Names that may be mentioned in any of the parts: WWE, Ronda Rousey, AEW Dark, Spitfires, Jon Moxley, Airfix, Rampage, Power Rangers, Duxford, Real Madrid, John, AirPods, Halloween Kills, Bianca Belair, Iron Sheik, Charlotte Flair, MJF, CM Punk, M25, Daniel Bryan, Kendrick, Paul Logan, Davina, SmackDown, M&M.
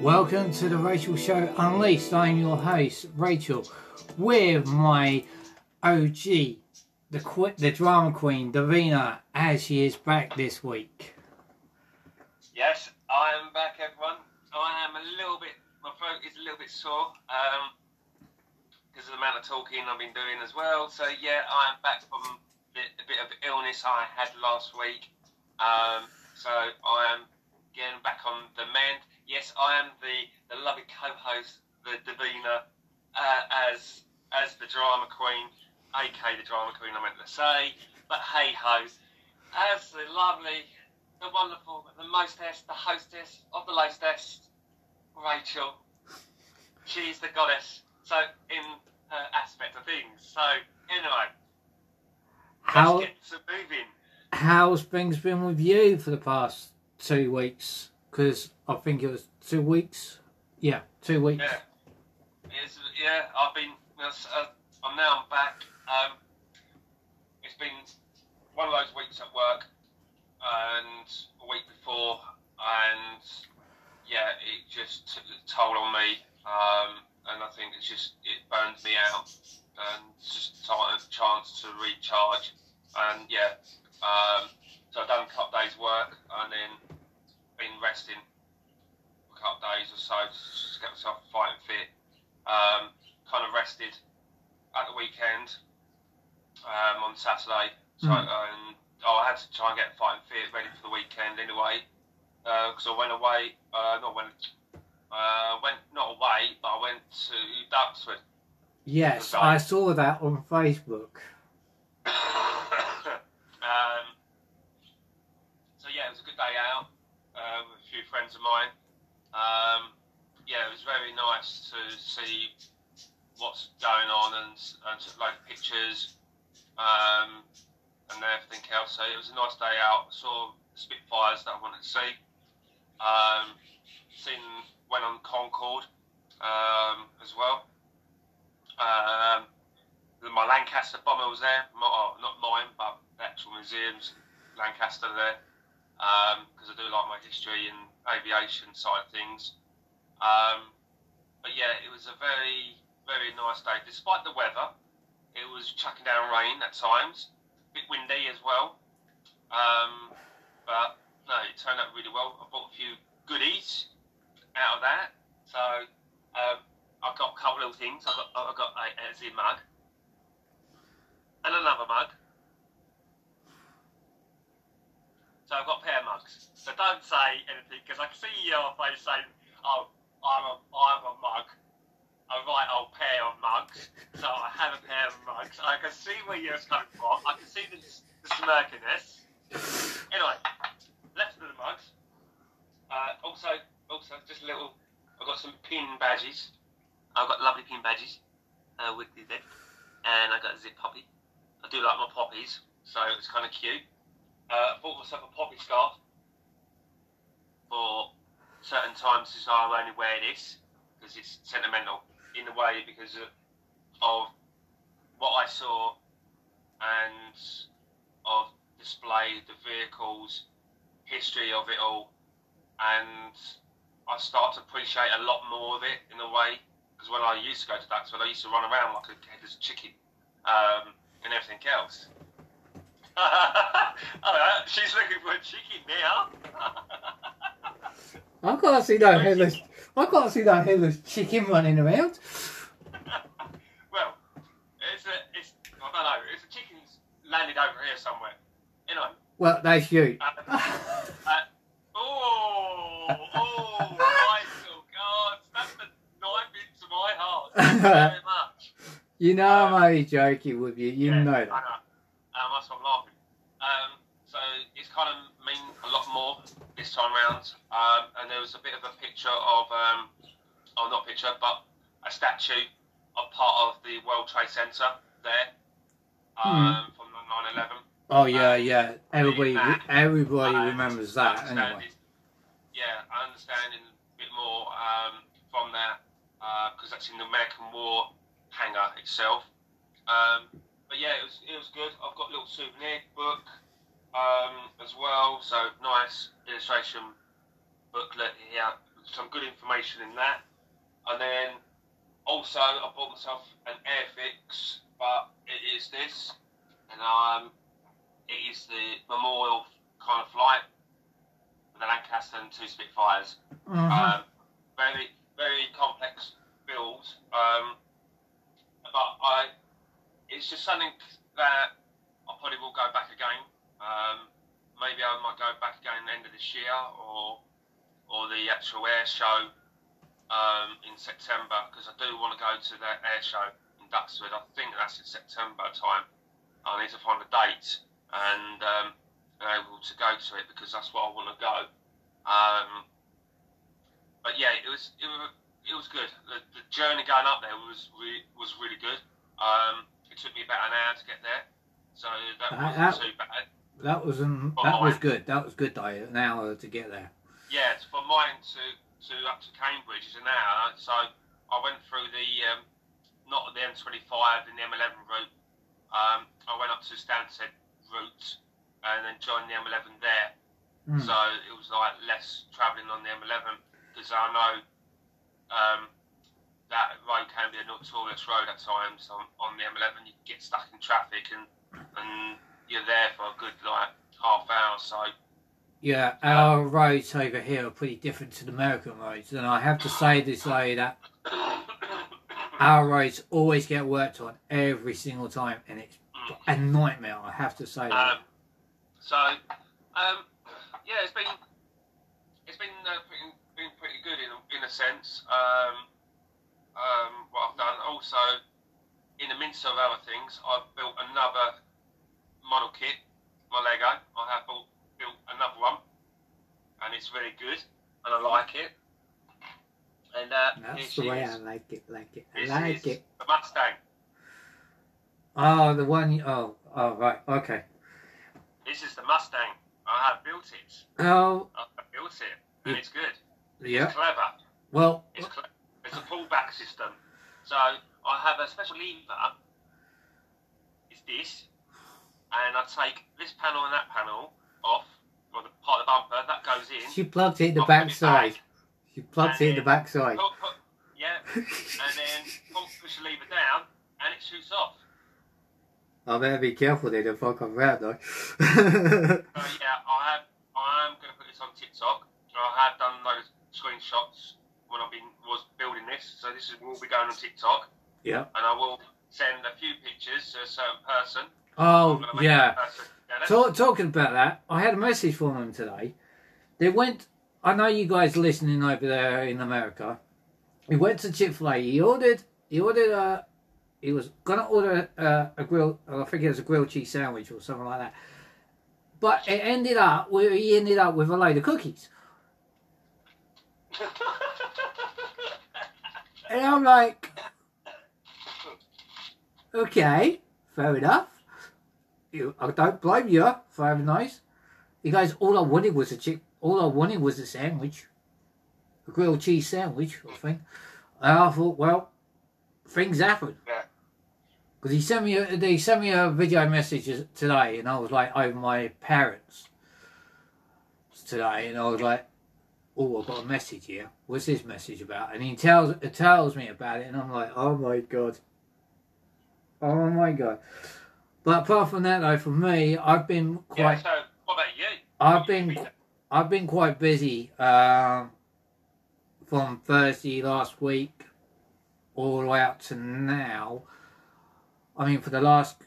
Welcome to the Rachel Show Unleashed. I'm your host, Rachel, with my OG, the drama queen, Davina, as she is back this week. Yes, I am back, everyone. I am a little bit, my throat is a little bit sore because of the amount of talking I've been doing as well. So yeah, I am back from a bit of illness I had last week. So I am getting back on the mend. Yes, I am the lovely co-host, the Davina, as the drama queen, aka the drama queen I meant to say, but hey ho, as the lovely, the wonderful, the mostest, the hostess of the lostest, Rachel. She's the goddess, so in her aspect of things. So anyway, let's get to moving. How's things been with you for the past 2 weeks? Because I think it was 2 weeks. Yeah, 2 weeks. Yeah, I've been. I'm now back. It's been one of those weeks at work, and a week before, and yeah, it just took a toll on me. And I think it's just burned me out, and just a chance to recharge. And yeah. So I've done a couple of days work and then been resting a couple of days or so just to get myself fighting fit. Kind of rested at the weekend on Saturday. So I had to try and get fighting fit ready for the weekend anyway because I went away. I went to Duxford. Yes, I saw that on Facebook. So yeah, it was a good day out with a few friends of mine. Yeah, it was very nice to see what's going on and took loads of pictures and everything else. So it was a nice day out. I saw Spitfires that I wanted to see. Went on Concord as well. My Lancaster bomber was there. Not mine, but actual museums, Lancaster there, because I do like my history and aviation side of things. But yeah, it was a very, very nice day. Despite the weather, it was chucking down rain at times, a bit windy as well. But no, it turned out really well. I bought a few goodies out of that. So I've got a couple little things. I've got a Zim mug and another mug. So I've got a pair of mugs. So don't say anything, because I can see your face saying, oh, I'm a mug. A right old pair of mugs. So I have a pair of mugs. I can see where you're coming from. I can see the smirkiness. Anyway, let's do the mugs. Also, just a little, I've got some pin badges. I've got lovely pin badges with the zip. And I've got a zip poppy. I do like my poppies, so it's kind of cute. Bought myself a poppy scarf for certain times, so I'll only wear this because it's sentimental in a way because of what I saw and of display the vehicles, history of it all, and I start to appreciate a lot more of it in a way because when I used to go to Duxford, I used to run around like a headless chicken and everything else. Right, she's looking for a chicken now. I can't see that headless chicken running around. Well, I don't know. It's a chicken's landed over here somewhere. You know. Well, that's you. Rachel, God, that's the knife into my heart. Thank you very much. You know I'm only joking with you. You know that. I know. That's what I'm laughing. So it's kind of mean a lot more this time round. And there was a bit of a picture of, but a statue of part of the World Trade Center there from 9/11. Oh yeah, yeah. Everybody remembers that. Anyway. Yeah, I understand a bit more from that because that's in the American War hangar itself. But yeah, it was good. I've got a little souvenir book as well, so nice illustration booklet here some good information in that. And then also I bought myself an Airfix, but it is this, and it is the memorial kind of flight with the Lancaster and two Spitfires. Mm-hmm. Very, very complex build, but it's just something that I probably will go back again. Maybe I might go back again at the end of this year, or the actual air show in September, because I do want to go to that air show in Duxford. I think that's in September time. I need to find a date and be able to go to it, because that's where I want to go. But yeah, it was good. The journey going up there was really good. It took me about an hour to get there, so that wasn't too bad. That was good. That was good, though, an hour to get there. Yeah, from mine to up to Cambridge is an hour. So I went through not the M25 and the M11 route. I went up to Stansted route and then joined the M11 there. Mm. So it was like less travelling on the M11, because I know that road can be a notorious road at times. On the M11, you get stuck in traffic and you're there for a good half hour. So. Yeah, our roads over here are pretty different to the American roads, and I have to say this, though, that our roads always get worked on every single time, and it's a nightmare, I have to say that. Yeah, it's been pretty good in a sense, what I've done. Also, in the midst of other things, I've built another model kit, my Lego. I have built another one, and it's really good, and I like it. And that's the way I like it. I like it. The Mustang. Oh, the one. Oh, right. Okay. This is the Mustang. I have built it. Oh. I built it, and it's good. Yeah. It's clever. Well. It's a pullback system. So I have a special lever. It's this, and I take this panel and that panel off, or the part of the bumper that goes in. She plugged it in the backside. Yeah, and then push the lever down, and it shoots off. I better be careful there, don't fuck around though. Yeah, I am going to put this on TikTok. I have done those screenshots when I was building this, so this will be going on TikTok. Yeah. And I will send a few pictures to a certain person. Oh, yeah. Talking about that, I had a message from them today. I know you guys listening over there in America. He went to Chick-fil-A. He was gonna order a grill. I think it was a grilled cheese sandwich or something like that. But it ended up where he ended up with a load of cookies. And I'm like, okay, fair enough. I don't blame you for having those. He goes, all I wanted was a sandwich, a grilled cheese sandwich, I think. And I thought, well, things happen. Because he sent me a video message today, and I was like, over my parents today, and I was like, oh, I've got a message here. What's this message about? And he tells me about it, and I'm like, oh my god. But apart from that, though, for me, I've been quite. Yeah, so what about you? I've been quite busy from Thursday last week all the way up to now. I mean, for the last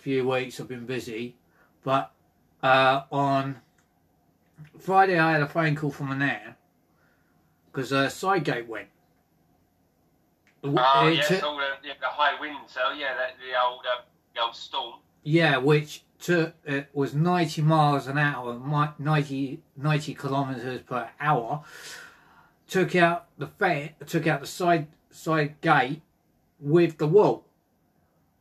few weeks, I've been busy. But on Friday, I had a phone call from an air because Sidegate went. Oh, yeah, all the high wind. So yeah, the old storm. Yeah, which was 90 miles an hour, 90 kilometers per hour. Took out the side gate with the wall.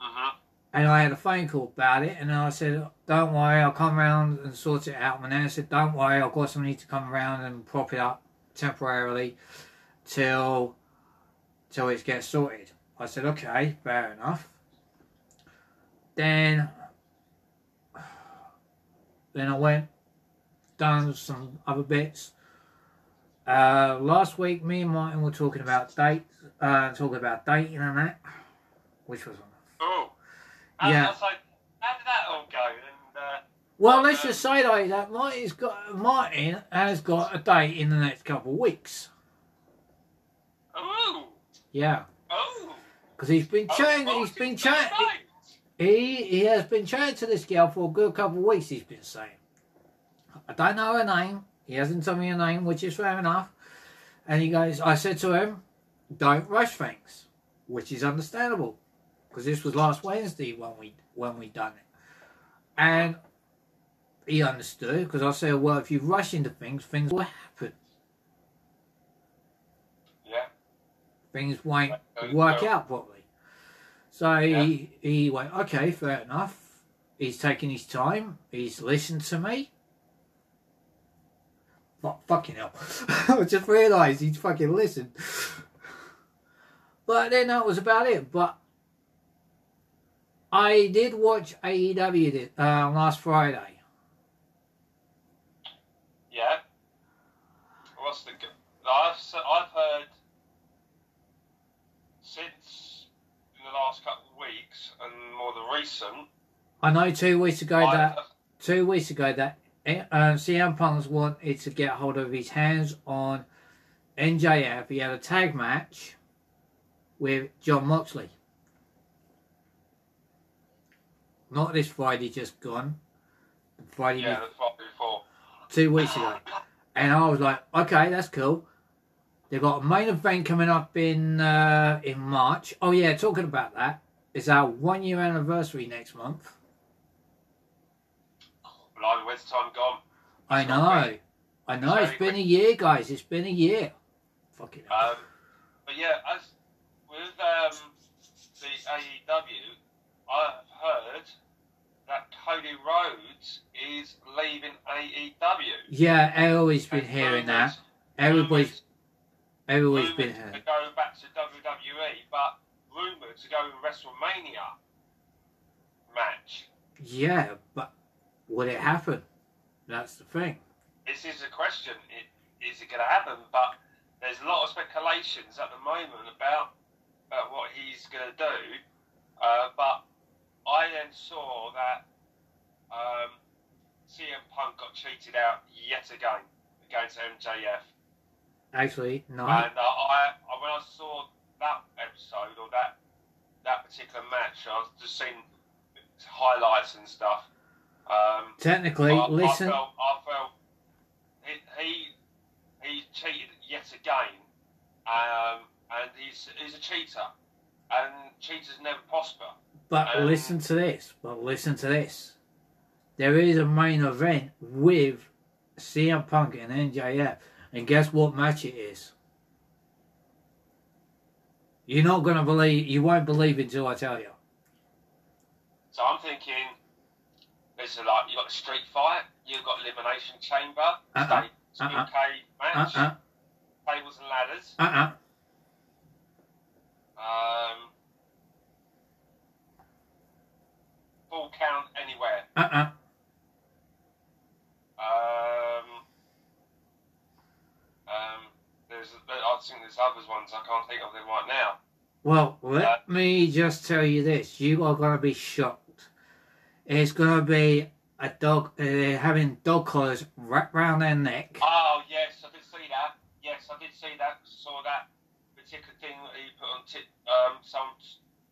Uh-huh. And I had a phone call about it, and I said, "Don't worry, I'll come round and sort it out." My nan said, "Don't worry, I've got somebody to come round and prop it up temporarily till it gets sorted." I said, "Okay, fair enough." Then I went, done some other bits, Last week, me and Martin were talking about dates, talking about dating and that, which was on. Oh, yeah. So how did that all go? And, well, let's just say that Martin has got a date in the next couple of weeks. Oh. Yeah. Oh. Because he's been chatting. Oh, He has been chatting to this girl for a good couple of weeks. He's been saying, I don't know her name. He hasn't told me her name, which is fair enough. And he goes, I said to him, don't rush things, which is understandable, because this was last Wednesday when we done it. And he understood, because I said, well, if you rush into things, things will happen. Yeah. Things won't work out properly. So yeah. he went, okay, fair enough. He's taking his time. He's listened to me. Oh, fucking hell. I just realised he'd fucking listened. But then that was about it. But I did watch AEW last Friday. Yeah. What's the good? I've heard since in the last couple of weeks and more than recent. I know 2 weeks ago CM Punk wanted to get hold of his hands on MJF. He had a tag match with Jon Moxley. Not this Friday, just gone. Friday. Yeah, the Friday before. 2 weeks ago. And I was like, okay, that's cool. They've got a main event coming up in March. Oh yeah, talking about that. It's our 1 year anniversary next month. Where's time gone? I know. It's been a year, guys. It's been a year. Fucking hell. But yeah, with the AEW, I've heard that Cody Rhodes is leaving AEW. Yeah, I've always been hearing that. Everybody's been hearing. Rumours to go back to WWE, but rumours to go in WrestleMania match. Yeah, but. Will it happen? That's the thing. This is the question. Is it going to happen? But there's a lot of speculations at the moment about what he's going to do. But I then saw that CM Punk got cheated out yet again against MJF. Actually, no. And when I saw that episode or that particular match, I was just seeing highlights and stuff. Technically, listen. I felt he cheated yet again, and he's a cheater, and cheaters never prosper. But listen to this. There is a main event with CM Punk and MJF, and guess what match it is? You're not gonna believe. You won't believe it until I tell you. So I'm thinking. It's like you've got a street fight, you've got Elimination Chamber, UK match, tables and ladders. Full count anywhere. I think there's others ones I can't think of them right now. Well, let me just tell you this: you are going to be shocked. It's going to be a dog, having dog collars wrapped around their neck. Oh, yes, I did see that. Yes, I did see that. Saw that particular thing that he put on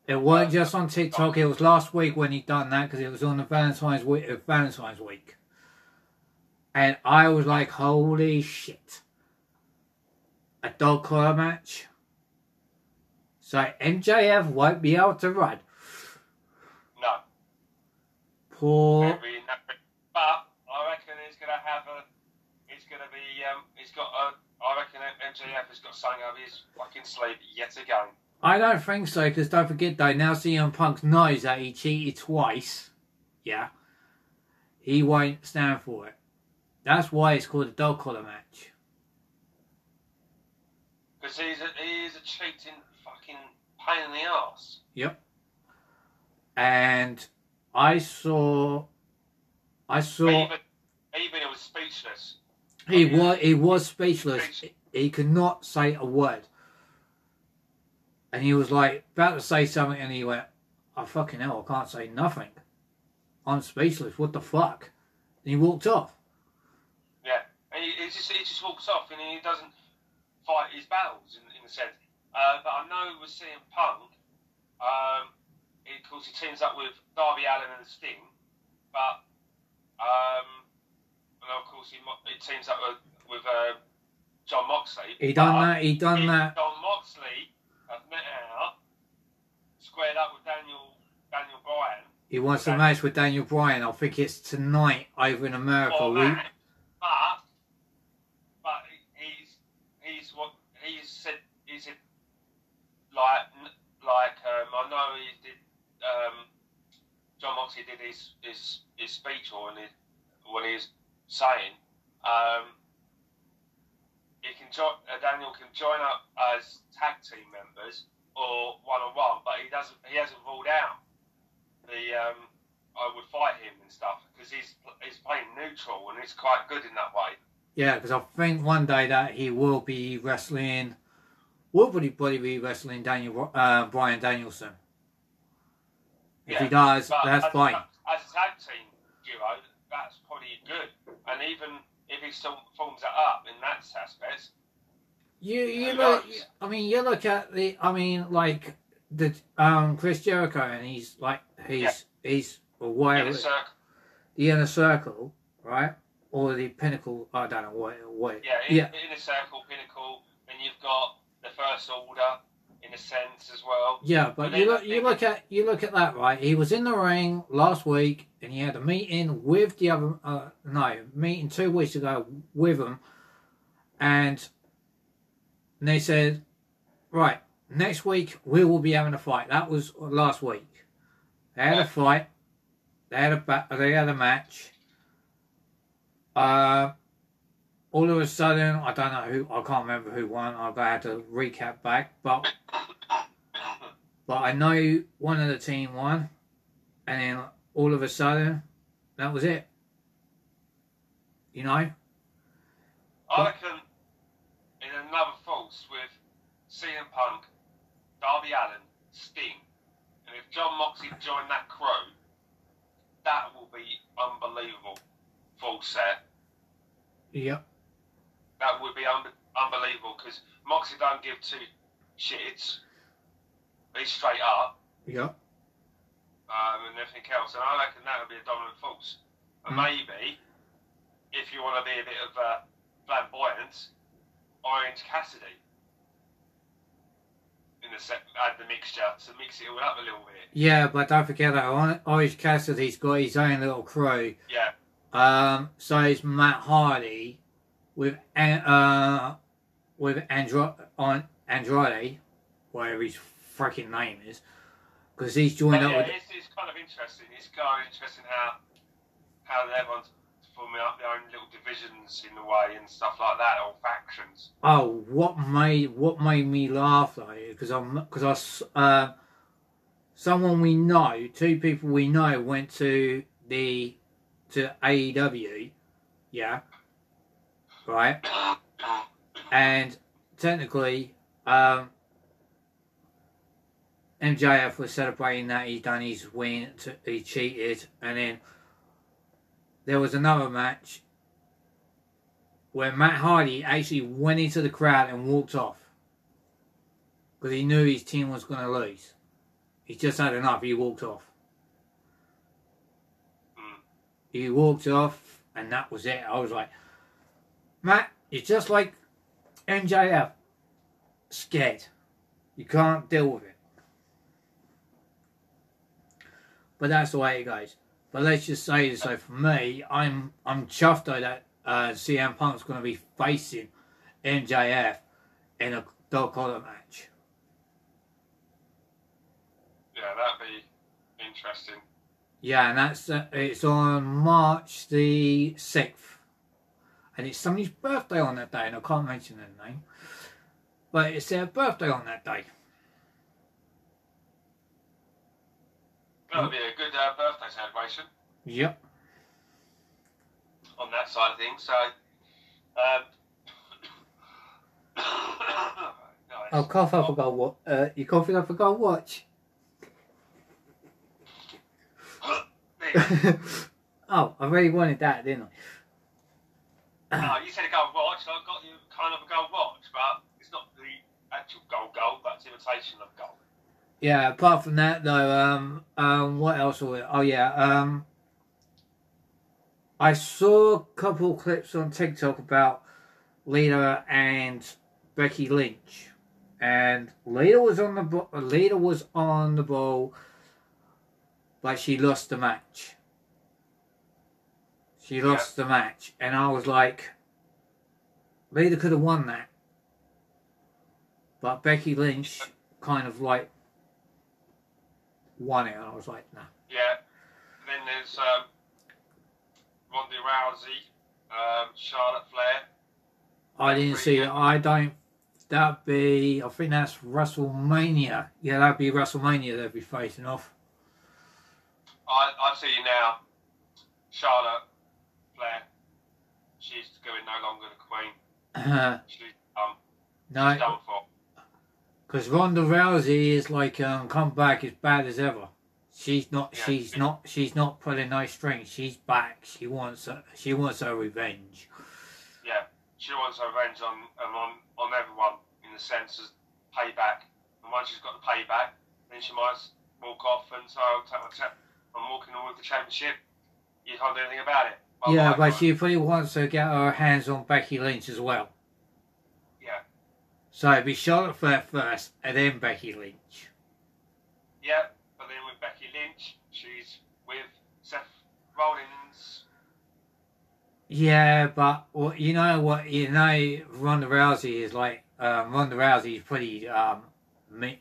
It wasn't just on TikTok. It was last week when he done that, because it was on the Valentine's week. And I was like, holy shit. A dog collar match? So MJF won't be able to run. But I reckon I reckon MJF has got something up his fucking sleeve yet again. I don't think so, because don't forget though, now CM Punk knows that he cheated twice. Yeah. He won't stand for it. That's why it's called a dog collar match. Because he is a cheating fucking pain in the arse. Yep. And I saw. Even it was speechless. He was speechless. He could not say a word. And he was like, about to say something, and he went, oh, fucking hell, I can't say nothing. I'm speechless, what the fuck? And he walked off. Yeah, and he just walks off, and he doesn't fight his battles, in a sense. But I know with CM Punk, of course he teams up with Darby Allin and Sting, but, and of course he teams up with Jon Moxley. Jon Moxley, I've met out, squared up with Daniel Bryan. He wants a match with Daniel Bryan. I think it's tonight over in America. But he said I know he did. Jon Moxley did his speech what he was saying. Daniel can join up as tag team members or one-on-one, but he hasn't ruled out I would fight him and stuff, because he's playing neutral and he's quite good in that way. Yeah, because I think one day that he will be wrestling. Will probably be wrestling Bryan Danielson. If he does, that's fine. As a tag team duo, that's probably good. And even if he still forms it up in that aspect, you look at Chris Jericho, and he's aware of the inner circle, right? Or the pinnacle, I don't know what. Yeah, inner circle, pinnacle, and you've got the first order in a sense as well. Yeah, but you look at that, right? He was in the ring last week, and he had a meeting with the other. Meeting 2 weeks ago with him, and they said, right. Next week, we will be having a fight. That was last week. They had a fight. They had a match. All of a sudden, I don't know who. I can't remember who won. I've had to recap back. But I know one of the team won. And then all of a sudden, that was it. You know? I reckon in another false with CM Punk, Darby Allin, Sting, and if Jon Moxley joined that crew, that will be unbelievable. Full set. Yep. That would be unbelievable, because Moxley don't give two shits. He's straight up. Yep. And everything else, and I reckon that would be a dominant force. And maybe, if you want to be a bit of flamboyant, Orange Cassidy. Add the mixture to mix it all up a little bit. Yeah, but don't forget that Orange Cassidy's got his own little crew. Yeah. So is Matt Hardy with Andrade, whatever his freaking name is, because he's joined up. Yeah, it's kind of interesting. It's kind of interesting how everyone's forming up their own little divisions in a way and stuff like that, or factions. Oh, what made me laugh though, because someone we know, two people we know, went to AEW, yeah, right, and technically, MJF was celebrating that he'd done his win, he cheated, and then there was another match where Matt Hardy actually went into the crowd and walked off because he knew his team was going to lose. He just had enough. He walked off. He walked off, and that was it. I was like, Matt, you're just like MJF. Scared. You can't deal with it. But that's the way it goes. But let's just say, so for me, I'm chuffed though that CM Punk's going to be facing MJF in a dog collar match. Yeah, that'd be interesting. Yeah, and that's it's on March the 6th, and it's somebody's birthday on that day, and I can't mention their name, but it's their birthday on that day. That'll be a good birthday celebration. Yep. On that side of things, so I'll cough up a gold watch. You coughing up a gold watch? Oh, I really wanted that, didn't I? No, you said a gold watch, so I got you kind of a gold watch, but it's not the actual gold, that's imitation of gold. Yeah, apart from that, though, what else was it? Oh, yeah, I saw a couple clips on TikTok about Lita and Becky Lynch, and Lita was on the ball, but she lost the match. She lost the match, and I was like, Lita could have won that, but Becky Lynch kind of like won it, and I was like, nah. Yeah, and then there's Ronda Rousey, Charlotte Flair. I didn't see it. I don't. That'd be. I think that's WrestleMania. Yeah, that'd be WrestleMania. They'd be facing off. I see you now. Charlotte Flair. She's going no longer the queen. She's done for. Because Ronda Rousey is like come back as bad as ever. She's not. Yeah, she's not pulling no strings. She's back. She wants her revenge. Yeah. She wants her revenge on everyone in the sense of payback. And once she's got the payback, then she might walk off and say, I'm walking on with the championship. You can't do anything about it. Well, yeah, but she probably wants to get her hands on Becky Lynch as well. Yeah. So it'd be Charlotte Flair first and then Becky Lynch. Yeah, but then with Becky Lynch, she's with Seth Rollins. Yeah, but well, you know what? You know, Ronda Rousey is like Ronda Rousey is pretty.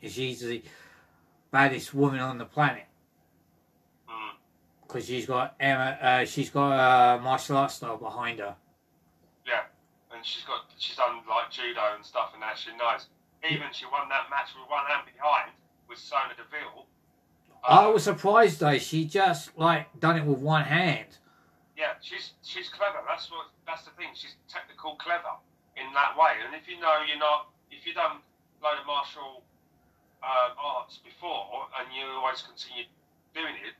She's the baddest woman on the planet because she's got a martial arts style behind her. Yeah, and she's done like judo and stuff, and that she knows. Even she won that match with one hand behind with Sonya Deville. I was surprised though. She just like done it with one hand. Yeah, she's clever. That's the thing. She's technical clever in that way. And if you know if you've done a load of martial arts before and you always continue doing it,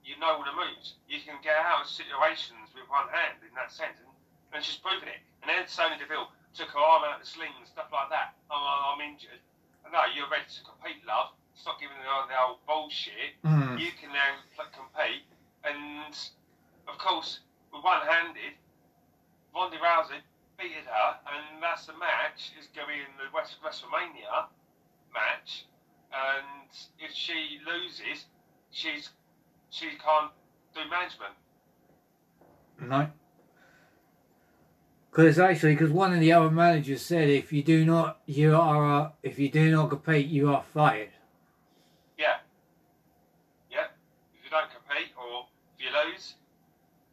you know all the moves. You can get out of situations with one hand in that sense, and she's proven it. And then Sonya Deville took her arm out of the sling and stuff like that. Oh, I'm injured. No, you're ready to compete, love. Stop giving her the old bullshit. You can now compete and. Of course, with one-handed, Ronda Rousey beat her, and that's the match. It's going to be in the WrestleMania match, and if she loses, she can't do management. No, because one of the other managers said, if you do not, if you do not compete, you are fired. Yeah. If you don't compete or if you lose.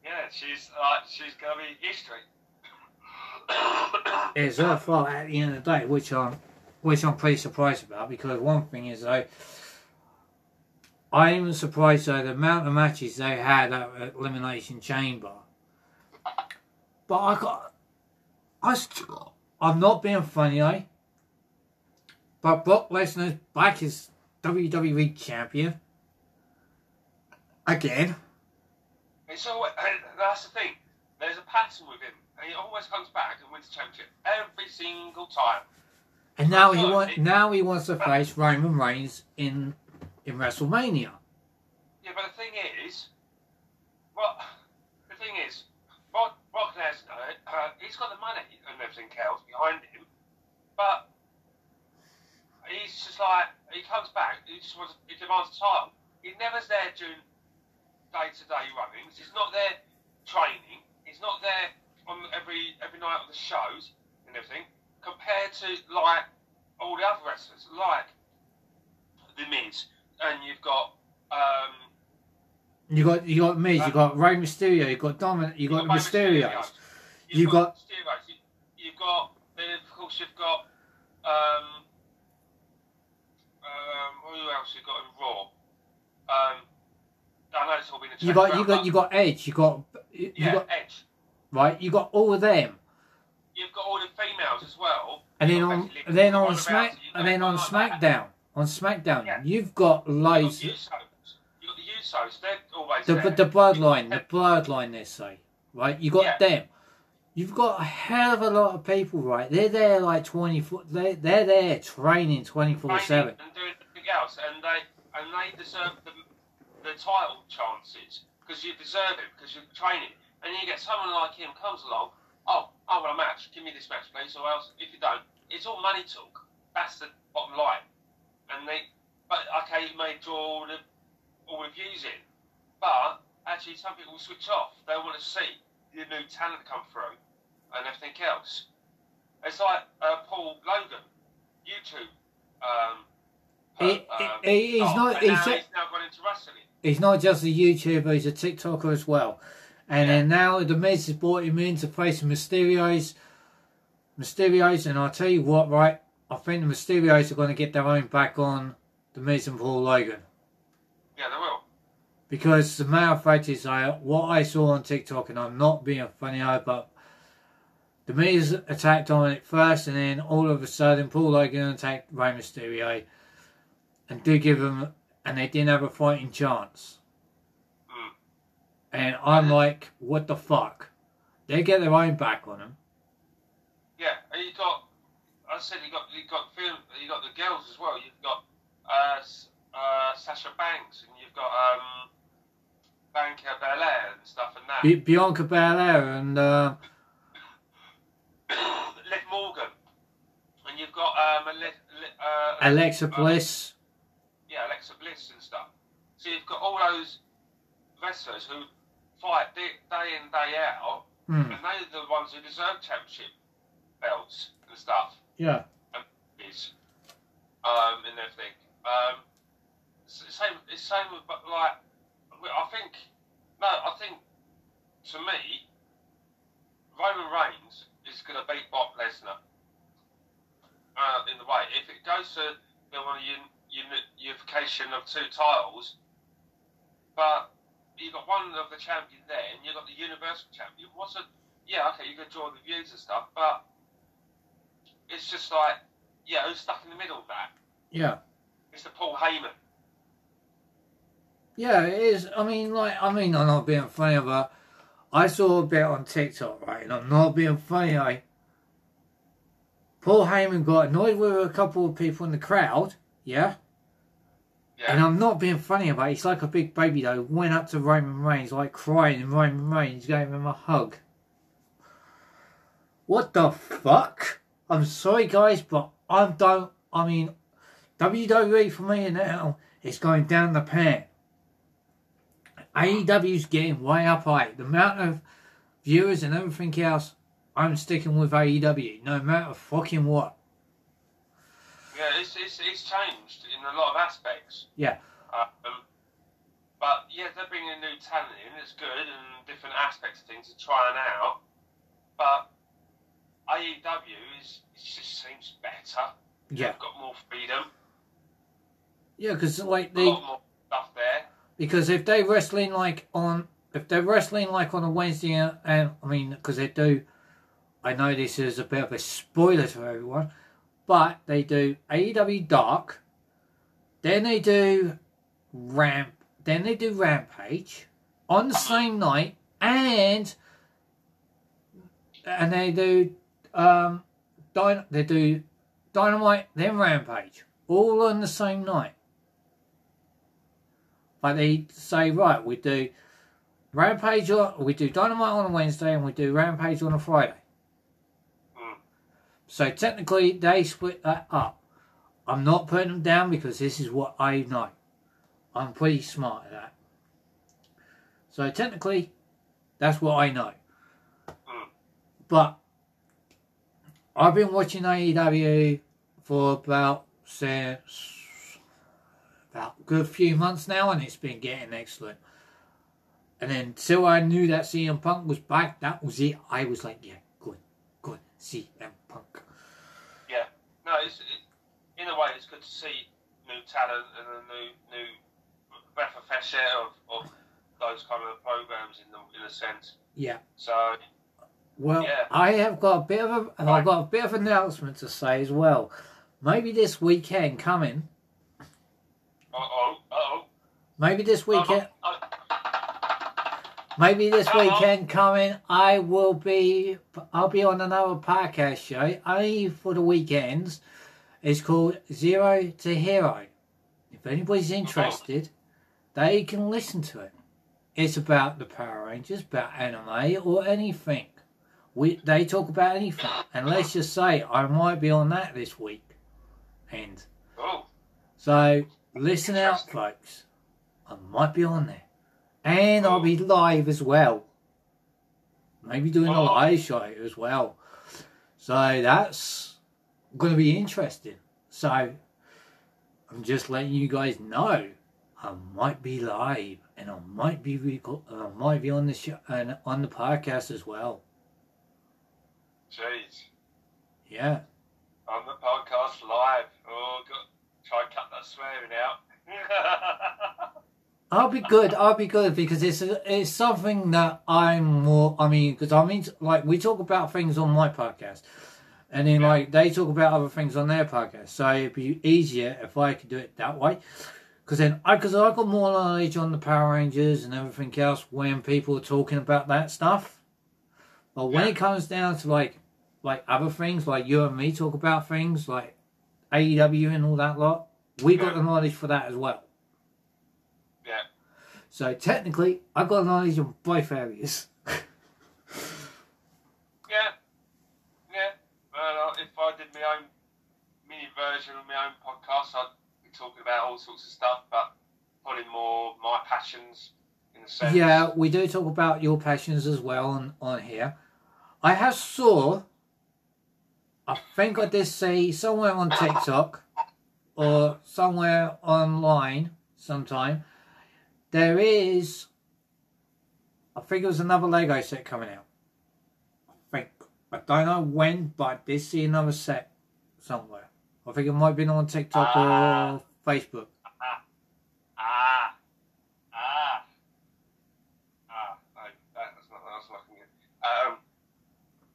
Yeah, she's going to be history. It's her fault at the end of the day, which I'm pretty surprised about, because one thing is, though, I am surprised, though, the amount of matches they had at Elimination Chamber. But I'm not being funny, eh? But Brock Lesnar's back as WWE Champion. Again. So that's the thing. There's a pattern with him, and he always comes back and wins the championship every single time. And now he wants to face Roman Reigns in WrestleMania. Yeah, but the thing is, Brock Lesnar, he's got the money and everything else behind him, but he's just like he comes back. He demands a title. He never's there during day-to-day runnings. He's not there training. He's not there on every night of the shows and everything. Compared to like all the other wrestlers, like The Miz, and you've got you got Miz, you got Rey Mysterio, you got Mysterios, you've got then of course you've got who else you got in Raw? I know it's all been a you got Edge, you got Edge. Right, you got all of them. You've got all the females as well And then on SmackDown, yeah. You've got loads. You've got the Usos. They're always there. The bloodline. They say, right? You got them. You've got a hell of a lot of people, right? They're there like 24. They're there training 24/7 and doing everything else, and they deserve the title chances because you deserve it because you're training. And you get someone like him comes along. Oh, I want a match. Give me this match, please. Or else, if you don't, it's all money talk. That's the bottom line. And okay, you may draw all the views in, but actually, some people will switch off. They want to see the new talent come through and everything else. It's like Paul Logan, YouTube. He's now gone into wrestling. He's not just a YouTuber; he's a TikToker as well. And then now The Miz has brought him in to face Mysterios, and I'll tell you what, right? I think the Mysterios are going to get their own back on The Miz and Paul Logan. Yeah, they will. Because the matter of fact is, what I saw on TikTok, and I'm not being funny, but The Miz attacked Dominic first, and then all of a sudden Paul Logan attacked Rey Mysterio, and they didn't have a fighting chance. And I'm like, what the fuck? They get their own back on them. Yeah, and you got the girls as well. You've got Sasha Banks, and you've got Bianca Belair and stuff and that. Bianca Belair and Liv Morgan, and you've got Alexa Bliss. Yeah, Alexa Bliss and stuff. So you've got all those wrestlers who fight day in, day out, and they're the ones who deserve championship belts and stuff. Yeah. And everything. It's the same with, like, I think, to me, Roman Reigns is going to beat Brock Lesnar in the way. If it goes to unification of two titles, but you've got one of the champion there, and you've got the universal champion. You can draw the views and stuff, but it's just like, who's stuck in the middle of that? Yeah. It's the Paul Heyman. Yeah, it is. I mean, I'm not being funny, but I saw a bit on TikTok, right, and I'm not being funny. Paul Heyman got annoyed with a couple of people in the crowd, yeah? Yeah. And I'm not being funny about it. It's like a big baby, though. Went up to Roman Reigns, like crying, and Roman Reigns gave him a hug. What the fuck? I'm sorry, guys, but WWE for me now is going down the pan. AEW's getting way up high. The amount of viewers and everything else, I'm sticking with AEW, no matter fucking what. Yeah, it's changed in a lot of aspects. Yeah. But yeah, they're bringing a new talent in. It's good and different aspects of things to try and out. But AEW just seems better. Yeah. They've got more freedom. Yeah, because a lot more stuff there. Because if they're wrestling on a Wednesday, and I mean, because they do. I know this is a bit of a spoiler to everyone. But they do AEW Dark, then they do Rampage on the same night, and they do Dynamite, then Rampage, all on the same night. But they say, right, we do Rampage, we do Dynamite on a Wednesday, and we do Rampage on a Friday. So technically, they split that up. I'm not putting them down because this is what I know. I'm pretty smart at that. So technically, that's what I know. But I've been watching AEW for about a good few months now, and it's been getting excellent. And then until I knew that CM Punk was back, that was it. I was like, yeah, good, CM Punk. Yeah, no, in a way it's good to see new talent and a new breath of fresh air of those kind of programs in a sense. Yeah. So Well, yeah. I've got a bit of announcement to say as well. Maybe this weekend coming. Maybe this weekend coming, I'll be on another podcast show, only for the weekends. It's called Zero to Hero. If anybody's interested, they can listen to it. It's about the Power Rangers, about anime, or anything. They talk about anything, and let's just say I might be on that this week. And so listen out, folks. I might be on there, and I'll be live as well. Maybe doing a live show as well. So that's going to be interesting. So I'm just letting you guys know I might be live, and I might be on the show and on the podcast as well. Jeez. Yeah. On the podcast live. Oh, God. Try and cut that swearing out. I'll be good because it's something that we talk about things on my podcast. And then they talk about other things on their podcast. So it'd be easier if I could do it that way. Because I've got more knowledge on the Power Rangers and everything else when people are talking about that stuff. But when it comes down to like other things, like you and me talk about things like AEW and all that lot, we got the knowledge for that as well. Yeah. So technically, I've got knowledge in both areas. Yeah. Well, if I did my own mini version of my own podcast, I'd be talking about all sorts of stuff, but probably more my passions. Yeah, we do talk about your passions as well on here. I think I did see somewhere on TikTok or somewhere online sometime, I think it was another Lego set coming out. I don't know when, but I did see another set somewhere. I think it might have been on TikTok or Facebook.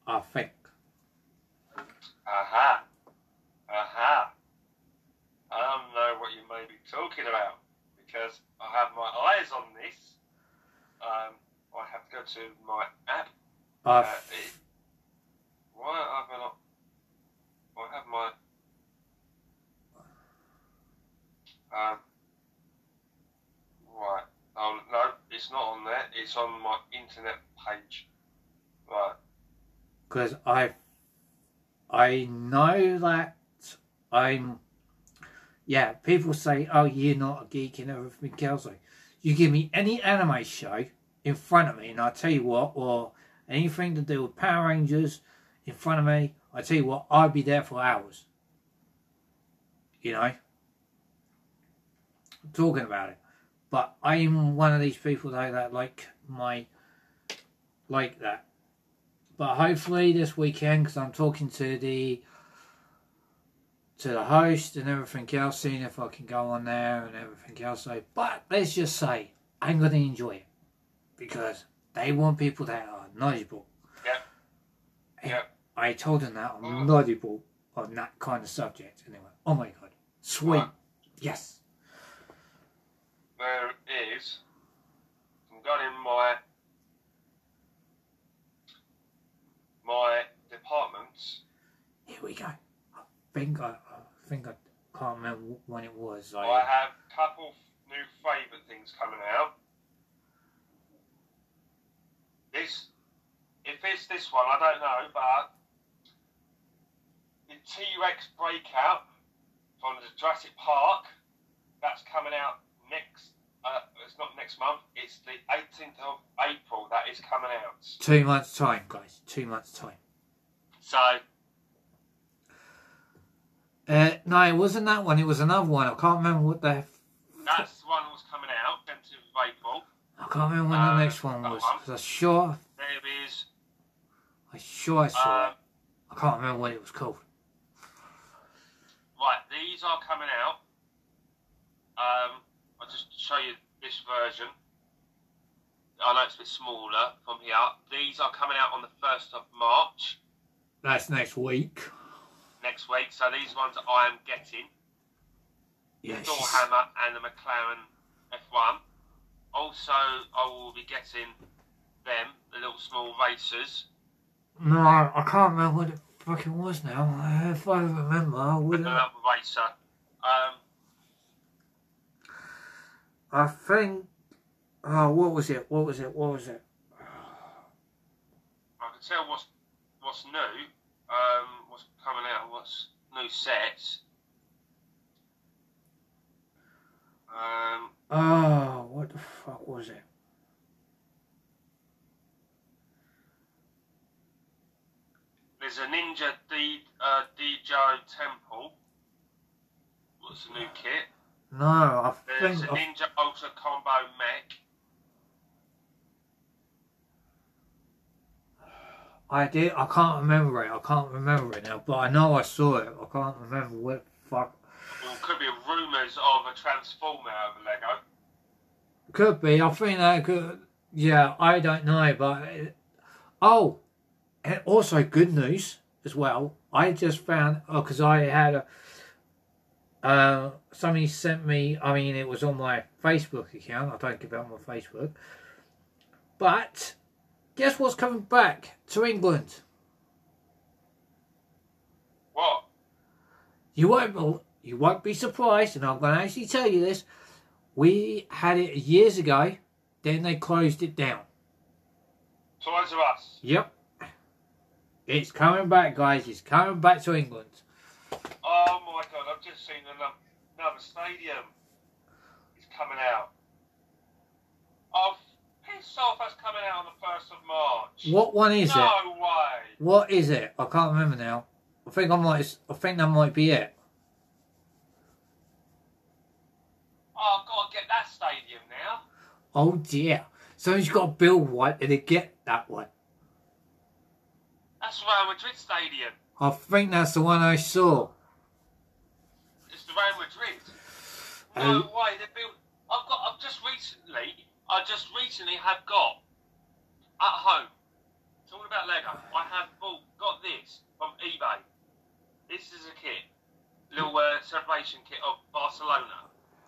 I think. I don't know what you may be talking about because I have my eyes on this. I have to go to my app. Why have I not? I have my. Right. Oh no, it's not on there. It's on my internet page. Right. Because I know that people say, oh, you're not a geek and everything else. You give me any anime show in front of me, and I tell you what, or anything to do with Power Rangers in front of me, I tell you what, I'd be there for hours. You know? I'm talking about it. But I'm one of these people, though, that like that. But hopefully this weekend, because I'm talking to the host and everything else, seeing if I can go on there and everything else. So, but let's just say I'm going to enjoy it because they want people that are knowledgeable. Yeah. I told them that I'm knowledgeable on that kind of subject, and they went, "Oh my god, sweet, yes." I've got in my departments. Here we go. I think I can't remember when it was. I have a couple new favourite things coming out. If it's this one, I don't know, but the T-Rex breakout from the Jurassic Park, that's coming out next. It's not next month. It's the 18th of April that is coming out. 2 months' time, guys. 2 months' time. So. No, it wasn't that one. It was another one. I can't remember what the... That's the one that was coming out, 10th of April. I can't remember when the next one was. Because I saw it. I can't remember what it was called. Right, these are coming out. I'll just show you this version. I know it's a bit smaller from here. These are coming out on the 1st of March. That's next week. Next week. So these ones I am getting. Yes. The Doorhammer and the McLaren F1. Also, I will be getting them, the little small racers. No, I can't remember what it fucking was now. If I remember, I would have. Another racer. I think... Oh, what was it? I can tell what's new, what's coming out, what's new sets. Oh, what the fuck was it? There's a Ninja Dijo Temple. What's the new kit? No, there's a Ninja Ultra Combo Mech. I can't remember it. I can't remember it now, but I know I saw it. I can't remember what the fuck. Well, it could be rumours of a Transformer out of Lego. Could be. I think that could... Yeah, I don't know, but... Oh! And also, good news as well. I just found... Oh, because I had a... somebody sent me... I mean, it was on my Facebook account. I don't give out my Facebook. But... guess what's coming back to England? What? You won't be surprised, and I'm going to actually tell you this. We had it years ago, then they closed it down. Toys R Us? Yep. It's coming back, guys. It's coming back to England. Oh, my God. I've just seen another stadium. It's coming out. Oh, piss off, that's coming out on the 1st of March. What one is it? No way. What is it? I can't remember now. I think that might be it. Oh, I've got to get that stadium now. Oh dear. Someone's got to build one and they get that one. That's Real Madrid Stadium. I think that's the one I saw. It's the Real Madrid. No way. They built. I just recently have got, at home, talking about Lego, I have got this from eBay. This is a kit, little celebration kit of Barcelona.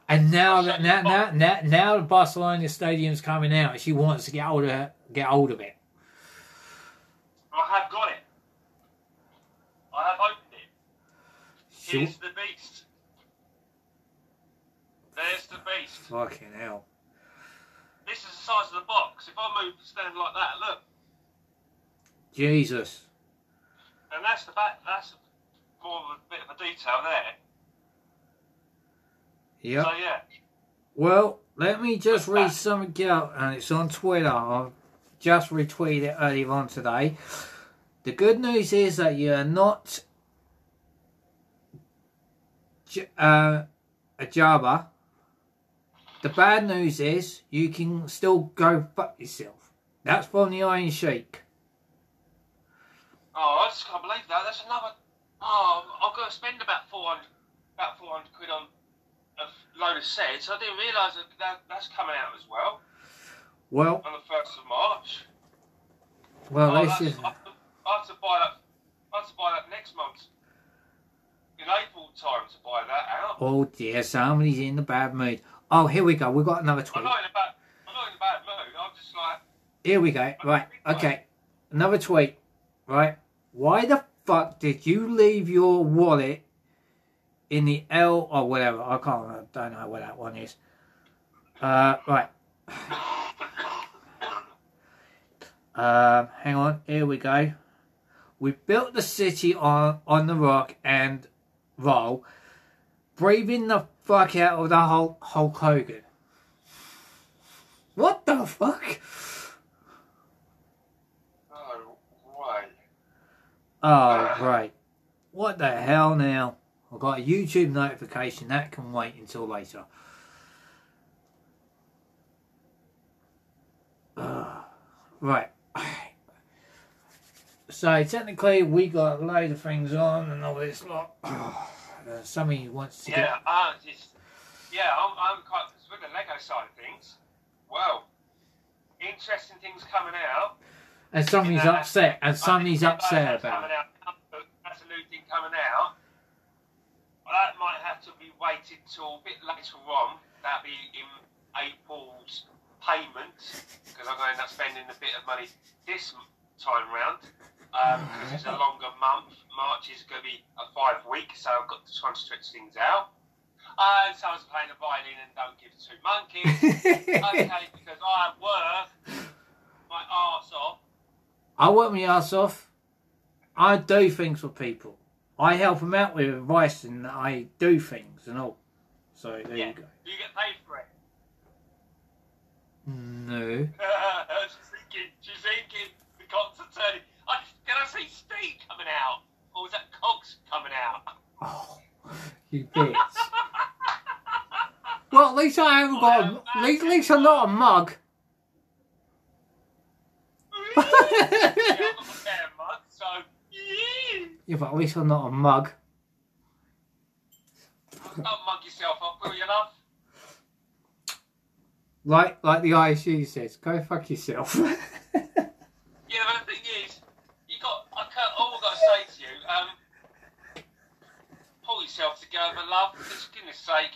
And now the Barcelona stadium's coming out. She wants to get hold of it. I have got it. I have opened it. Sure. Here's the beast. There's the beast. Fucking hell. This is the size of the box. If I move stand like that, look. Jesus. And that's the back. That's more of a bit of a detail there. Yeah. So yeah. Well, let me just read something out, and it's on Twitter. I've just retweeted it earlier on today. The good news is that you're not a Jabba. The bad news is, you can still go fuck yourself. That's from the Iron Sheik. Oh, I just can't believe that. That's another... Oh, I've got to spend about 400 quid on a load of sets. I didn't realise that's coming out as well. Well... on the 1st of March. Well, this is... I have to buy that next month. In April time to buy that out. Oh dear, somebody's in the bad mood. Oh, here we go. We've got another tweet. I'm not in a bad mood. I'm just like... Here we go. Right. Okay. Another tweet. Right. Why the fuck did you leave your wallet in the L or whatever? I don't know what that one is. Right. Hang on. Here we go. We built the city on the rock and roll. Breathing the fuck out of the whole Hulk Hogan. What the fuck? Oh, why? Oh, right. What the hell now? I got a YouTube notification. That can wait until later. Right. So, technically, we got a load of things on and all this lot. Somebody wants to get... I'm quite... with the Lego side of things, well, in interesting things coming out. And Sonny's upset. And Sonny's upset about it. That's a new thing coming out. Well, that might have to be waited till a bit later on. That'll be in April's payment, because I'm going to end up spending a bit of money this time round. Because it's a longer month. March is going to be a 5 week, so I've got to try and stretch things out. And so I was playing the violin and don't give two monkeys. Okay, because I work my arse off. I work my arse off. I do things for people. I help them out with advice and I do things and all. So there you go. Do you get paid for it? No. She's thinking the cops are turning. Did I see Steve coming out? Or was that Cogs coming out? Oh, you bitch. Well, at least I haven't got a... At least I'm not a mug. Yeah, I'm not a mug, so... Yeah, but at least I'm not a mug. Don't mug yourself up, will you, love? Like the ISU says, go fuck yourself. Yeah, but the thing is... I've got to say to you, pull yourself together, love, for goodness sake.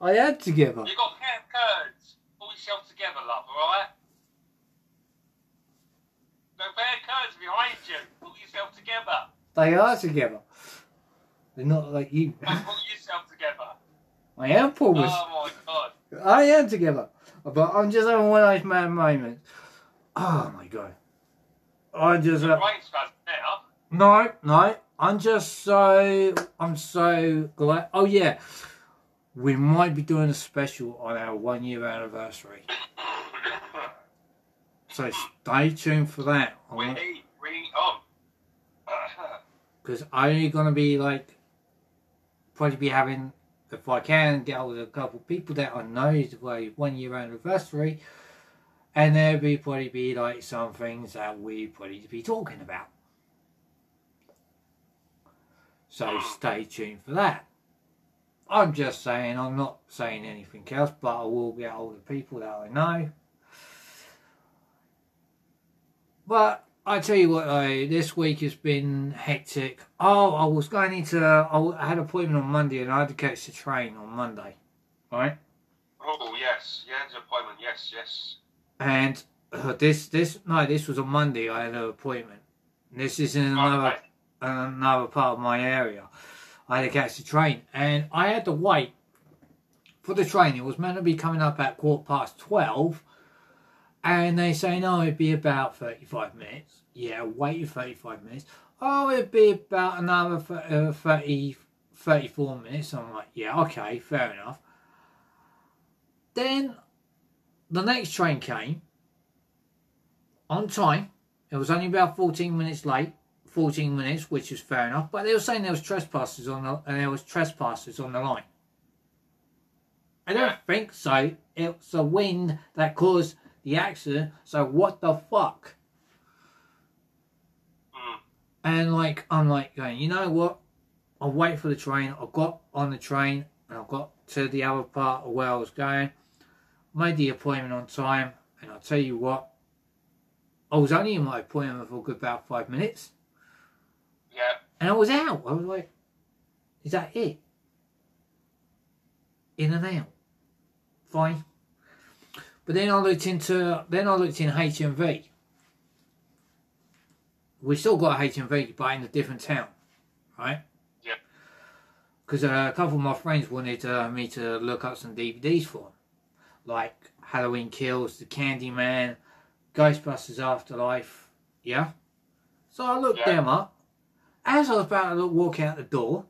I am together. You've got hair curds. Pull yourself together, love, alright? The hair curds behind you. Pull yourself together. They are together. They're not like you. Don't pull yourself together. I am pulled. Oh my god. I am together. But I'm just having one of those mad moments. Oh my god. I just no. I'm so glad. Oh yeah, we might be doing a special on our 1 year anniversary. So stay tuned for that. Because I'm only gonna be probably having, if I can get hold of a couple of people that I know is the 1 year anniversary. And there'll be probably some things that we probably be talking about. So stay tuned for that. I'm just saying, I'm not saying anything else, but I will get hold of people that I know. But I tell you what though, this week has been hectic. Oh, I had an appointment on Monday and I had to catch the train on Monday. Right? Oh yes, yeah, the appointment, yes. And this was on Monday. I had an appointment. This is in another part of my area. I had to catch the train, and I had to wait for the train. It was meant to be coming up at 12:15, and they say no, it'd be about 35 minutes. Yeah, I waited 35 minutes. Oh, it'd be about another 34 minutes. I'm like, yeah, okay, fair enough. Then. The next train came on time. It was only about 14 minutes late. 14 minutes, which is fair enough. But they were saying there was trespassers on the line. I don't think so. It's the wind that caused the accident. So what the fuck? And I'm going, you know what? I'll wait for the train. I got on the train and I got to the other part of where I was going. Made the appointment on time, and I'll tell you what, I was only in my appointment for about 5 minutes. Yeah. And I was out. I was like, is that it? In and out. Fine. But then I looked in HMV. We still got HMV, but in a different town, right? Yeah. Because a couple of my friends wanted me to look up some DVDs for them. Like Halloween Kills, The Candyman, Ghostbusters Afterlife, yeah? So I looked them up. As I was about to walk out the door,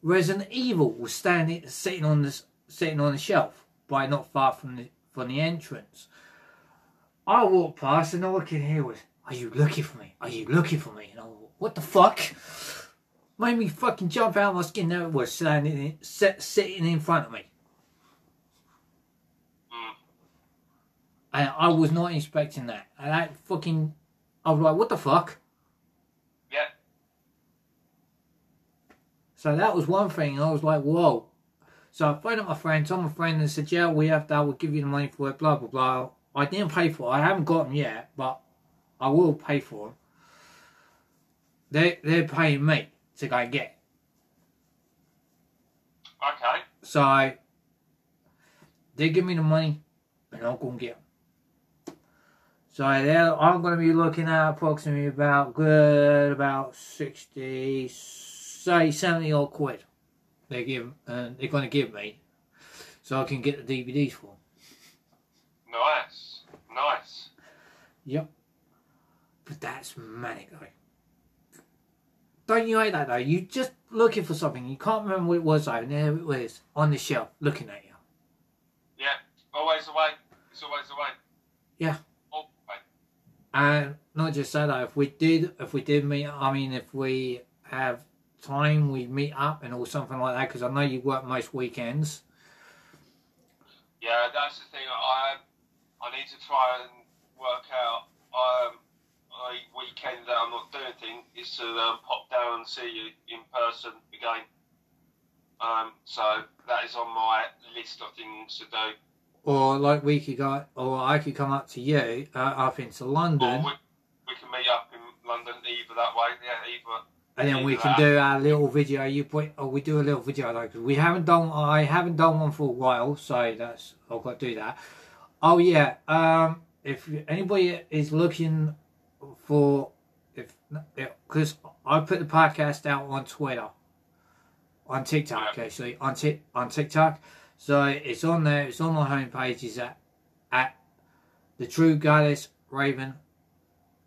Resident Evil was sitting on the shelf, by not far from the entrance. I walked past and all I could hear was, "Are you looking for me? Are you looking for me?" And I was like, "What the fuck?" Made me fucking jump out of my skin. There it was, sitting in front of me. And I was not expecting that. And I was like, what the fuck? Yeah. So that was one thing. I was like, whoa. So I phoned up my friend, told my friend, and said, yeah, we have that. We'll give you the money for it, blah, blah, blah. I didn't pay for them. I haven't got them yet, but I will pay for them. They're paying me to go and get it. Okay. So, they give me the money, and I'll go and get them. So, I'm going to be looking at approximately about 60, say 70 odd quid. They're going to give me, so I can get the DVDs for them. Nice. Yep. But that's manic, though. Don't you hate that, though? You're just looking for something. You can't remember what it was, though. And there it was, on the shelf, looking at you. Yeah. Always the way. It's always the way. Yeah. Always. And not just that, though. If we did meet up, I mean, if we have time, we meet up and all something like that. Because I know you work most weekends. Yeah, that's the thing. I need to try and work out a weekend that I'm not doing anything is to pop down and see you in person again. So that is on my list of things to do. Or like we could go, or I could come up to you up into London. Or we can meet up in London either that way, yeah, either. And then we can do our little video. We do a little video though, because I haven't done one for a while, so I've got to do that. Oh yeah, if anybody is looking for, because I put the podcast out on Twitter, on TikTok actually, on TikTok, so it's on there. It's on my homepage. Is at the True Goddess Raven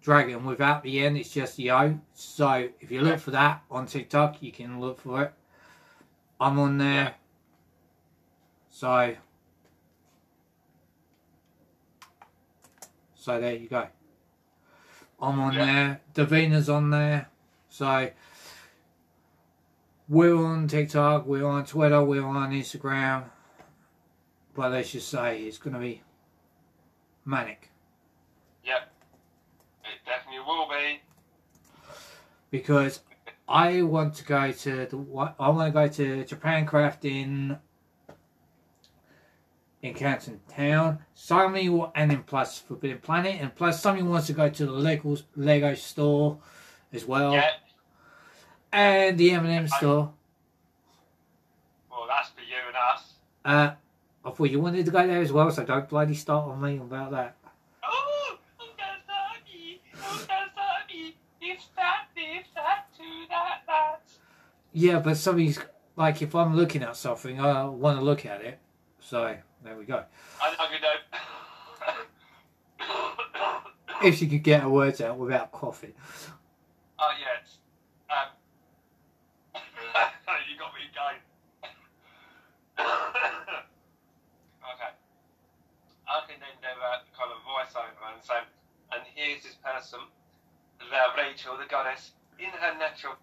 Dragon without the N. It's just the O. So if you look for that on TikTok, you can look for it. I'm on there, so. So there you go. I'm on there. Davina's on there. So we're on TikTok, we're on Twitter, we're on Instagram. But let's just say it's going to be manic. Yep. It definitely will be. Because I want to go to Japan Craft in Canton Town. Somebody will, and then plus Forbidden Planet, and plus somebody wants to go to the Lego store as well. Yeah. And the M&M store. Well, that's for you and us. I thought you wanted to go there as well, so don't bloody start on me about that. Oh, I'm gonna start me. It's that. Yeah, but somebody's like, if I'm looking at something, I want to look at it, so. There we go. If you could get her words out without coughing. Oh, yes. You got me going. Okay. I can then do a kind of voiceover and say, and here's this person, Rachel, the goddess, in her natural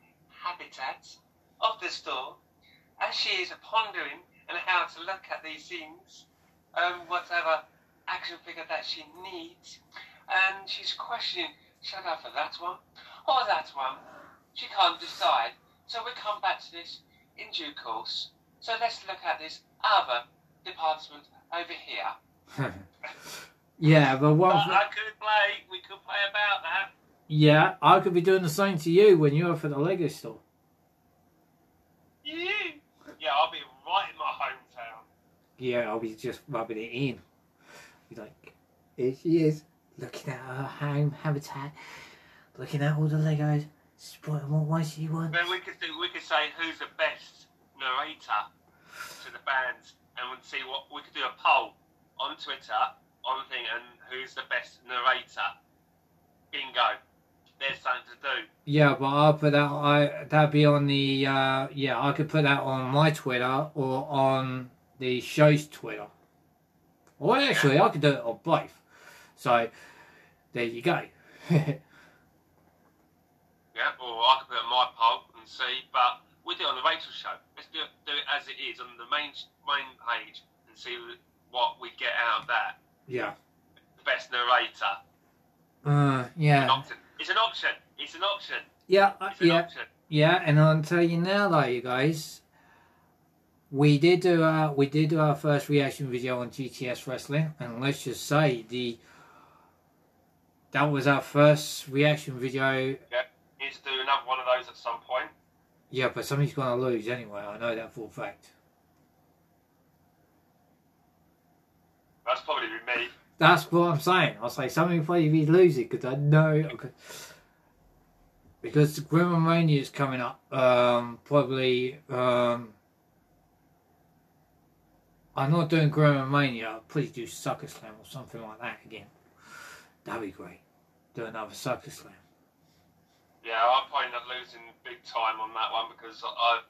habitat of the store, as she is pondering on how to look at these things. Whatever action figure that she needs, and she's questioning, should I go for that one or that one? She can't decide, so we come back to this in due course. So let's look at this other department over here. Yeah, but we could play about that. Yeah, I could be doing the same to you when you're for the Lego store. Yeah, I'll be right in my hometown. Yeah, I'll be just rubbing it in. He's like, here she is, looking at her home habitat, looking at all the Legos, spotting what one she wants. Then we could say who's the best narrator to the bands, and we'd see what we could do a poll on Twitter on the thing, and who's the best narrator. Bingo. There's something to do. Yeah, but I'll put that. That'd be on the. I could put that on my Twitter or on the show's Twitter. Or actually, I could do it on both. So there you go. Or I could put it on my poll and see. But we do it on the Rachel show. Let's do it as it is on the main page and see what we get out of that. Yeah. The best narrator. Yeah. It's an option. Yeah, and I'll tell you now, though, you guys, We did do our first reaction video on GTS Wrestling, and let's just say that was our first reaction video. Yeah, he's doing another one of those at some point. Yeah, but somebody's going to lose anyway. I know that for a fact. That's probably me. That's what I'm saying. I'll say somebody probably be losing because I know. Because the Grim Mania is coming up. Probably. I'm not doing Grim Mania. I'll probably do Sucker Slam or something like that again. That'd be great. Do another Sucker Slam. Yeah, I'm probably not losing big time on that one because I've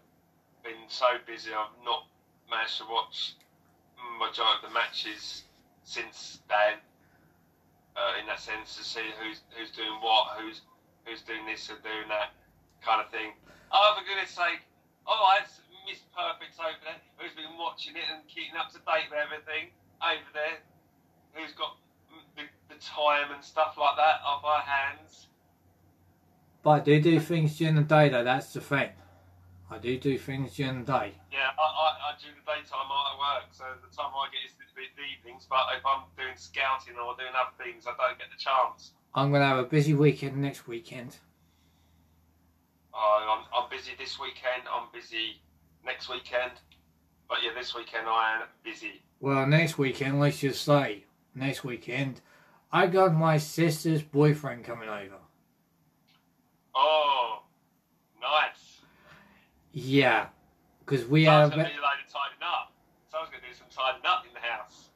been so busy. I've not managed to watch the majority of the matches since then. In that sense, to see who's doing what, who's doing this and doing that kind of thing. Oh, for goodness sake! All right, Miss Perfect's over there. Who's been watching it and keeping up to date with everything over there? Who's got the time and stuff like that off our hands? But I do things during the day, though. That's the thing. I do things during the day. Yeah, I do the daytime I work, so the time I get is the evenings. But if I'm doing scouting or doing other things, I don't get the chance. I'm going to have a busy weekend next weekend. I'm busy this weekend. I'm busy next weekend. But yeah, this weekend I am busy. Well, next weekend, let's just say, next weekend, I got my sister's boyfriend coming over. Oh, nice. Yeah, because we have... Someone's going to be like tidying up. Someone's going to do some tidying up in the house.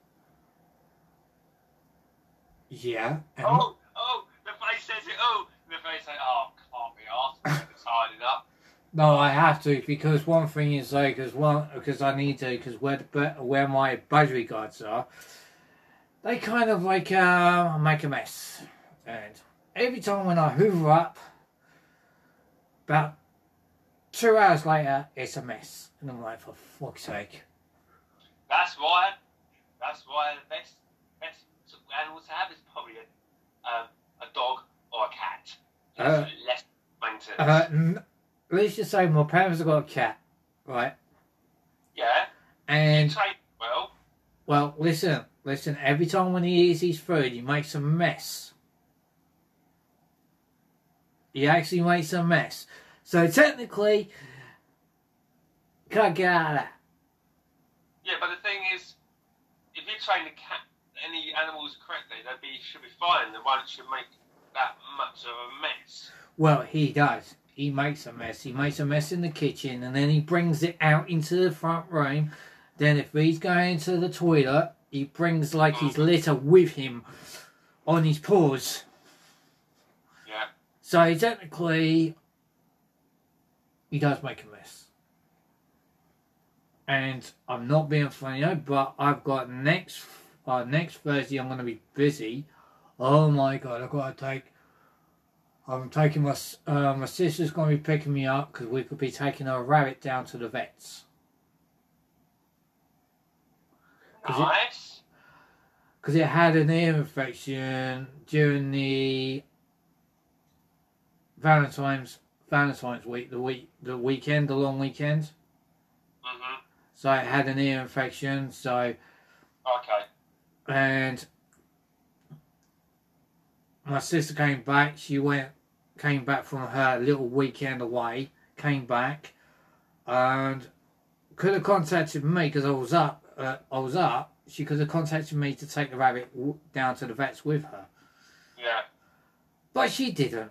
Yeah. And oh, the face says it. Oh, the face says, oh, can't be arsed. It's tidying up. No, I have to, because one thing is, like, because I need to, because where my budgie guards are, they kind of, like, make a mess. And every time when I hoover up, about 2 hours later, it's a mess. And I'm like, for fuck's sake. That's why the best animal to have is probably a dog or a cat. Less maintenance. Let's just say my parents have got a cat, right? Yeah. And... You train well. Well, listen. Every time when he eats his food, he makes a mess. He actually makes a mess. So technically, can't get out of that. Yeah, but the thing is, if you train the cat, any animals correctly, should be fine. They won't make that much of a mess. Well, he does. He makes a mess. He makes a mess in the kitchen, and then he brings it out into the front room. Then if he's going to the toilet, he brings, like, his litter with him on his paws. So technically, he does make a mess. And I'm not being funny, but I've got next Thursday I'm going to be busy. Oh my God, I'm taking my sister's going to be picking me up because we could be taking our rabbit down to the vets. Nice. Because it had an ear infection during the... Valentine's week, the long weekend. Mhm. So I had an ear infection. So. Okay. And my sister came back. She came back from her little weekend away. Came back, and could have contacted me because I was up. She could have contacted me to take the rabbit down to the vets with her. Yeah. But she didn't.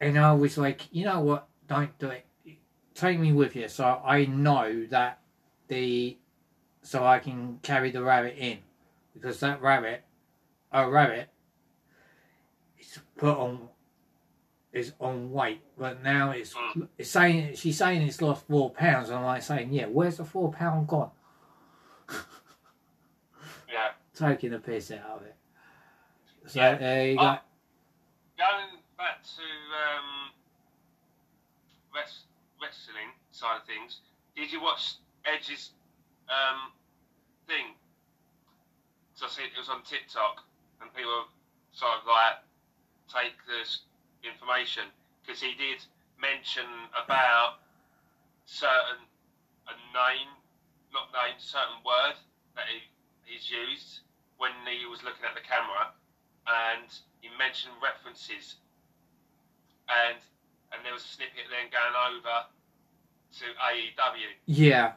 And I was like, you know what, don't do it. Take me with you so I know that so I can carry the rabbit in. Because a rabbit, is on weight. But now it's saying, she's saying it's lost 4 pounds. And I'm like saying, yeah, where's the 4 pound gone? Yeah. Taking the piss out of it. So yeah. There you go. Back to wrestling side of things, did you watch Edge's thing? Because I see it was on TikTok and people sort of like take this information because he did mention about certain a name, not name, certain word that he's used when he was looking at the camera, and he mentioned references, and there was a snippet then going over to AEW. Yeah,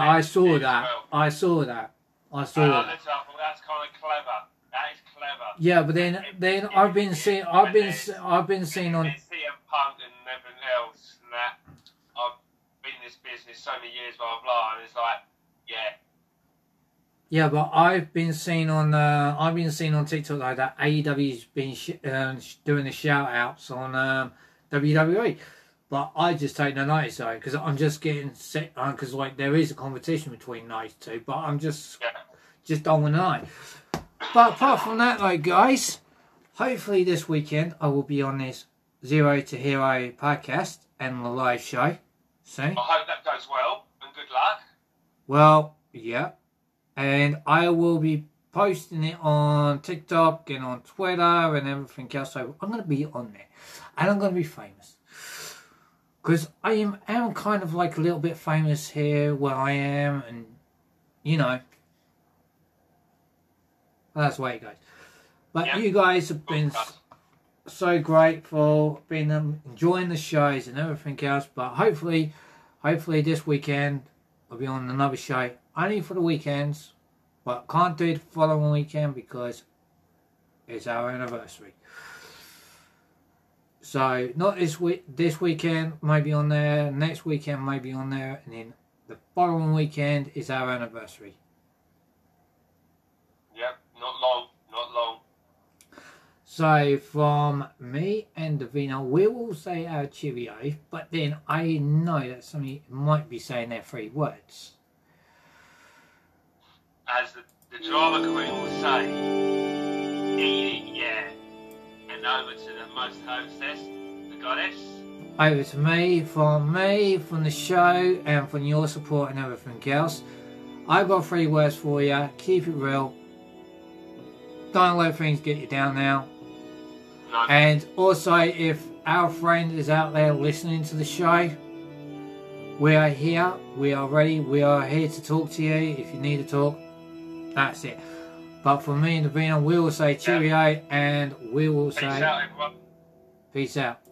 I saw that. Well. I saw that. I looked up, well, that's kind of clever. That is clever. Yeah, but then I've been seeing on CM Punk and everything else and that. I've been in this business so many years, blah blah, and it's like, yeah. Yeah, but I've been seeing on TikTok like that AEW's been doing the shout outs on WWE, but I just take no notice though because I'm just getting sick because like there is a competition between those two, but I'm just don't want to know. But apart from that, though, guys, hopefully this weekend I will be on this Zero to Hero podcast and the live show soon. I hope that goes well and good luck. Well, yeah. And I will be posting it on TikTok and on Twitter and everything else. So I'm going to be on there. And I'm going to be famous. Because I am kind of like a little bit famous here where I am and, you know. That's the way it goes. But yeah. You guys have been so grateful, been enjoying the shows and everything else. But hopefully this weekend I'll be on another show. Only for the weekends, but can't do the following weekend because it's our anniversary. So not this weekend, maybe on there. Next weekend, maybe on there, and then the following weekend is our anniversary. Not long. So from me and Davina, we will say our cheerio, but then I know that somebody might be saying their three words. As the drama queen will say, eat it, yeah. And over to the most hostess, the goddess. Over to me, from the show, and from your support and everything else. I've got three words for you. Keep it real. Don't let things get you down now. No. And also, if our friend is out there listening to the show, we are here. We are ready. We are here to talk to you. If you need to talk, that's it. But for me and Davina, we will say cheerio, and we will say peace out.